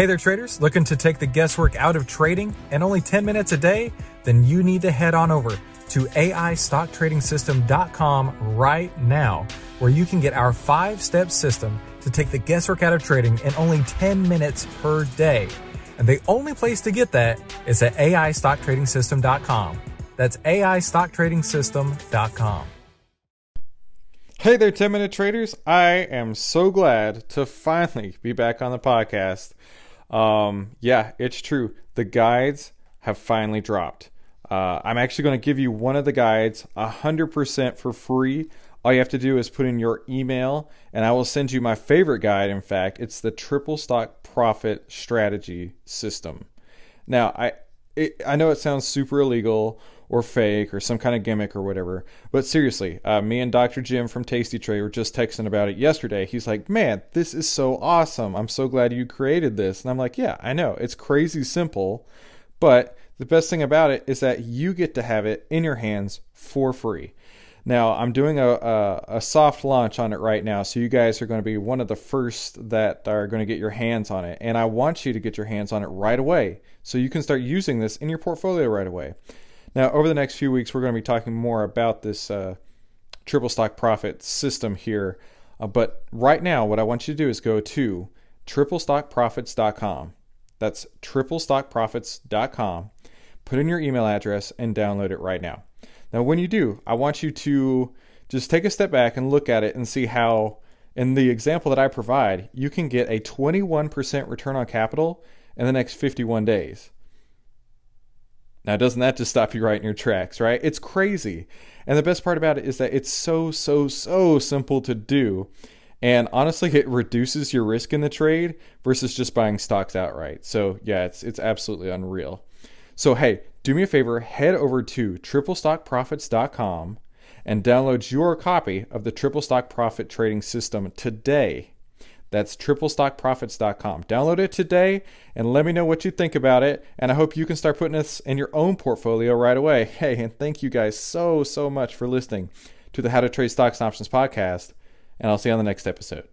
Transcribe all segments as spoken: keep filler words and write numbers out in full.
Hey there, traders. Looking to take the guesswork out of trading and only ten minutes a day? Then you need to head on over to A I stock trading system dot com right now, where you can get our five-step system to take the guesswork out of trading in only ten minutes per day. And the only place to get that is at A I stock trading system dot com. That's A I stock trading system dot com. Hey there, ten minute traders. I am so glad to finally be back on the podcast. Um, yeah, it's true. The guides have finally dropped. Uh, I'm actually going to give you one of the guides one hundred percent for free. All you have to do is put in your email, and I will send you my favorite guide. In fact, it's the Triple Stock Profit Strategy System. Now, I it, I know it sounds super illegal or fake or some kind of gimmick or whatever, but seriously, uh, me and Doctor Jim from Tasty Trade were just texting about it yesterday. He's like, man, this is so awesome. I'm so glad you created this. And I'm like, yeah, I know. It's crazy simple, but the best thing about it is that you get to have it in your hands for free. Now, I'm doing a, a, a soft launch on it right now, so you guys are going to be one of the first that are going to get your hands on it. And I want you to get your hands on it right away, so you can start using this in your portfolio right away. Now, over the next few weeks, we're going to be talking more about this uh, triple stock profit system here. Uh, but right now, what I want you to do is go to triple stock profits dot com. That's triple stock profits dot com. Put in your email address and download it right now. Now, when you do, I want you to just take a step back and look at it and see how, in the example that I provide, you can get a twenty-one percent return on capital in the next fifty-one days. Now, doesn't that just stop you right in your tracks, right? It's crazy. And the best part about it is that it's so, so, so simple to do. And honestly, it reduces your risk in the trade versus just buying stocks outright. So yeah, it's it's absolutely unreal. So hey, do me a favor, head over to triple stock profits dot com and download your copy of the Triple Stock Profit Trading System today. That's triple stock profits dot com. Download it today and let me know what you think about it. And I hope you can start putting this in your own portfolio right away. Hey, and thank you guys so, so much for listening to the How to Trade Stocks and Options podcast. And I'll see you on the next episode.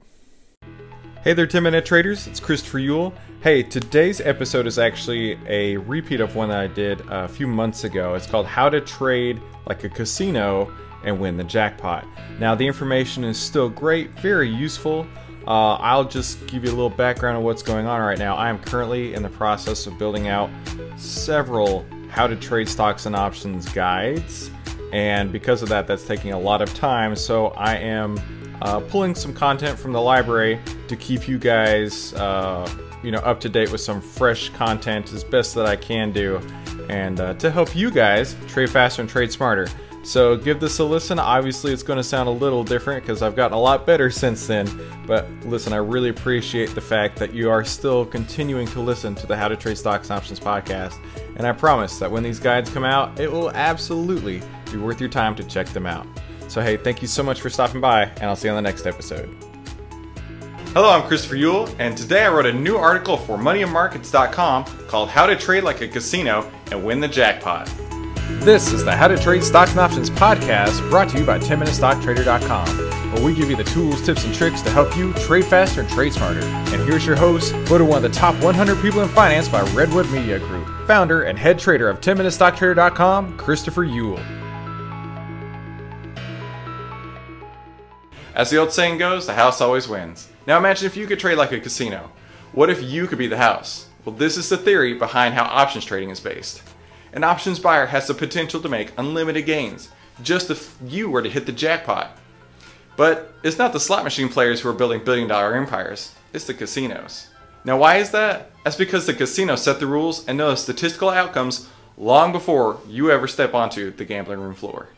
Hey there, ten minute traders. It's Christopher Yule. Hey, today's episode is actually a repeat of one that I did a few months ago. It's called How to Trade Like a Casino and Win the Jackpot. Now, the information is still great, very useful. Uh, I'll just give you a little background on what's going on right now. I am currently in the process of building out several How to Trade Stocks and Options guides. And because of that, that's taking a lot of time. So I am Uh, pulling some content from the library to keep you guys uh, you know, up to date with some fresh content as best that I can do, and uh, to help you guys trade faster and trade smarter. So give this a listen. Obviously, it's going to sound a little different because I've gotten a lot better since then. But listen, I really appreciate the fact that you are still continuing to listen to the How to Trade Stocks and Options podcast. And I promise that when these guides come out, it will absolutely be worth your time to check them out. So hey, thank you so much for stopping by, and I'll see you on the next episode. Hello, I'm Christopher Yule, and today I wrote a new article for money and markets dot com called How to Trade Like a Casino and Win the Jackpot. This is the How to Trade Stocks and Options podcast brought to you by ten minute stock trader dot com, where we give you the tools, tips, and tricks to help you trade faster and trade smarter. And here's your host, voted one of the top one hundred people in finance by Redwood Media Group, founder and head trader of ten minute stock trader dot com, Christopher Yule. As the old saying goes, the house always wins. Now imagine if you could trade like a casino. What if you could be the house? Well, this is the theory behind how options trading is based. An options buyer has the potential to make unlimited gains, just if you were to hit the jackpot. But it's not the slot machine players who are building billion dollar empires, it's the casinos. Now why is that? That's because the casinos set the rules and know the statistical outcomes long before you ever step onto the gambling room floor.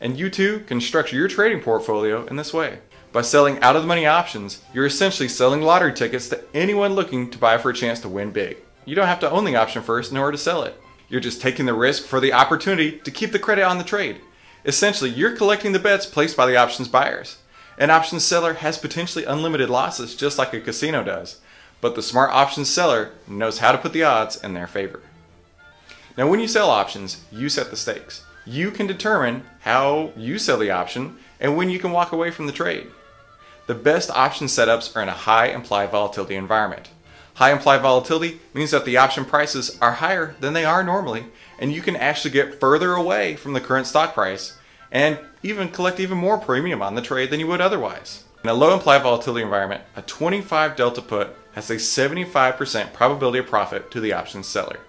And you too can structure your trading portfolio in this way. By selling out-of-the-money options, you're essentially selling lottery tickets to anyone looking to buy for a chance to win big. You don't have to own the option first in order to sell it. You're just taking the risk for the opportunity to keep the credit on the trade. Essentially, you're collecting the bets placed by the options buyers. An options seller has potentially unlimited losses just like a casino does, but the smart options seller knows how to put the odds in their favor. Now, when you sell options, you set the stakes. You can determine how you sell the option and when you can walk away from the trade. The best option setups are in a high implied volatility environment. High implied volatility means that the option prices are higher than they are normally, and you can actually get further away from the current stock price and even collect even more premium on the trade than you would otherwise. In a low implied volatility environment, a twenty-five delta put has a seventy-five percent probability of profit to the option seller.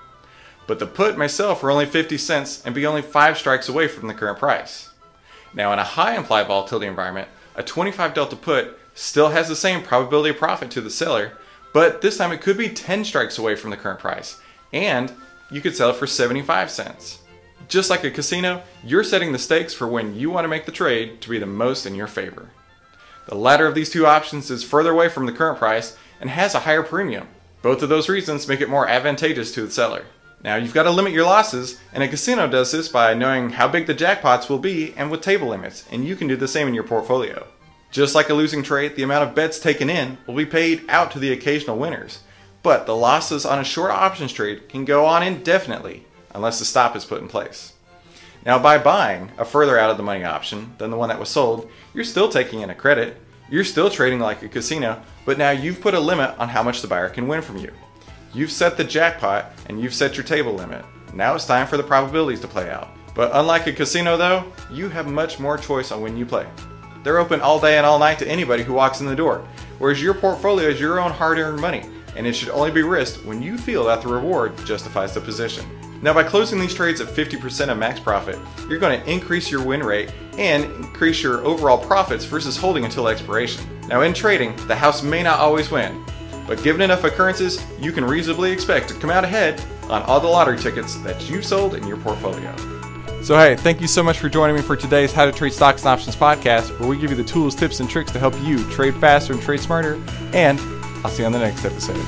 But the put may sell for only fifty cents and be only five strikes away from the current price. Now in a high implied volatility environment, a twenty-five delta put still has the same probability of profit to the seller, but this time it could be ten strikes away from the current price, and you could sell it for seventy-five cents. Just like a casino, you're setting the stakes for when you want to make the trade to be the most in your favor. The latter of these two options is further away from the current price and has a higher premium. Both of those reasons make it more advantageous to the seller. Now you've got to limit your losses, and a casino does this by knowing how big the jackpots will be and with table limits, and you can do the same in your portfolio. Just like a losing trade, the amount of bets taken in will be paid out to the occasional winners, but the losses on a short options trade can go on indefinitely unless the stop is put in place. Now by buying a further out of the money option than the one that was sold, you're still taking in a credit, you're still trading like a casino, but now you've put a limit on how much the buyer can win from you. You've set the jackpot and you've set your table limit. Now it's time for the probabilities to play out. But unlike a casino though, you have much more choice on when you play. They're open all day and all night to anybody who walks in the door, whereas your portfolio is your own hard-earned money, and it should only be risked when you feel that the reward justifies the position. Now by closing these trades at fifty percent of max profit, you're going to increase your win rate and increase your overall profits versus holding until expiration. Now in trading, the house may not always win, but given enough occurrences, you can reasonably expect to come out ahead on all the lottery tickets that you've sold in your portfolio. So hey, thank you so much for joining me for today's How to Trade Stocks and Options podcast, where we give you the tools, tips, and tricks to help you trade faster and trade smarter, and I'll see you on the next episode.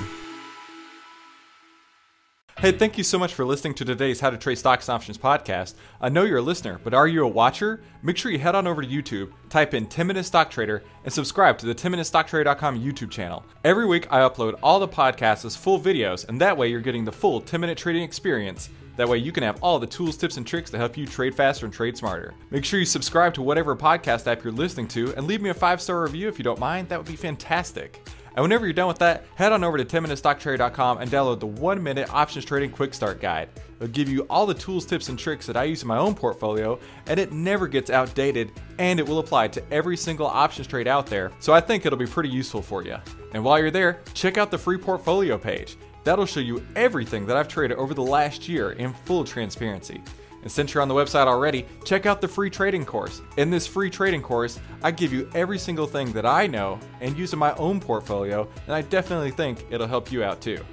Hey, thank you so much for listening to today's How to Trade Stocks and Options podcast. I know you're a listener, but are you a watcher? Make sure you head on over to YouTube, type in ten minute Stock Trader, and subscribe to the ten minute stock trader dot com YouTube channel. Every week, I upload all the podcasts as full videos, and that way you're getting the full ten minute trading experience. That way you can have all the tools, tips, and tricks to help you trade faster and trade smarter. Make sure you subscribe to whatever podcast app you're listening to and leave me a five star review if you don't mind. That would be fantastic. And whenever you're done with that, head on over to ten minute stock trader dot com and download the one minute Options Trading Quick Start Guide. It'll give you all the tools, tips, and tricks that I use in my own portfolio, and it never gets outdated, and it will apply to every single options trade out there, so I think it'll be pretty useful for you. And while you're there, check out the free portfolio page. That'll show you everything that I've traded over the last year in full transparency. And since you're on the website already, check out the free trading course. In this free trading course, I give you every single thing that I know and use in my own portfolio, and I definitely think it'll help you out too.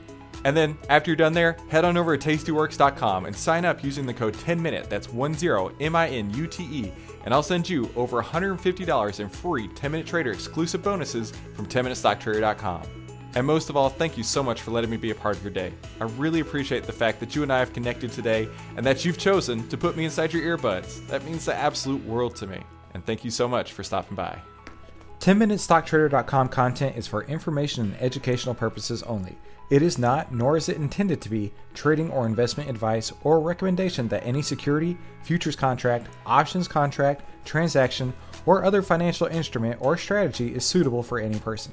And then after you're done there, head on over to tasty works dot com and sign up using the code ten minute, that's one zero M I N U T E, and I'll send you over one hundred fifty dollars in free ten minute Trader exclusive bonuses from ten minute stock trader dot com. And most of all, thank you so much for letting me be a part of your day. I really appreciate the fact that you and I have connected today and that you've chosen to put me inside your earbuds. That means the absolute world to me. And thank you so much for stopping by. ten minute stock trader dot com content is for information and educational purposes only. It is not, nor is it intended to be, trading or investment advice or recommendation that any security, futures contract, options contract, transaction, or other financial instrument or strategy is suitable for any person.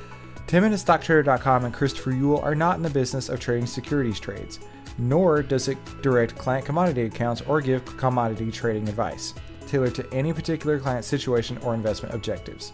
ten minute stock trader dot com and Christopher Yule are not in the business of trading securities trades, nor does it direct client commodity accounts or give commodity trading advice, tailored to any particular client situation or investment objectives.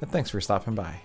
And thanks for stopping by.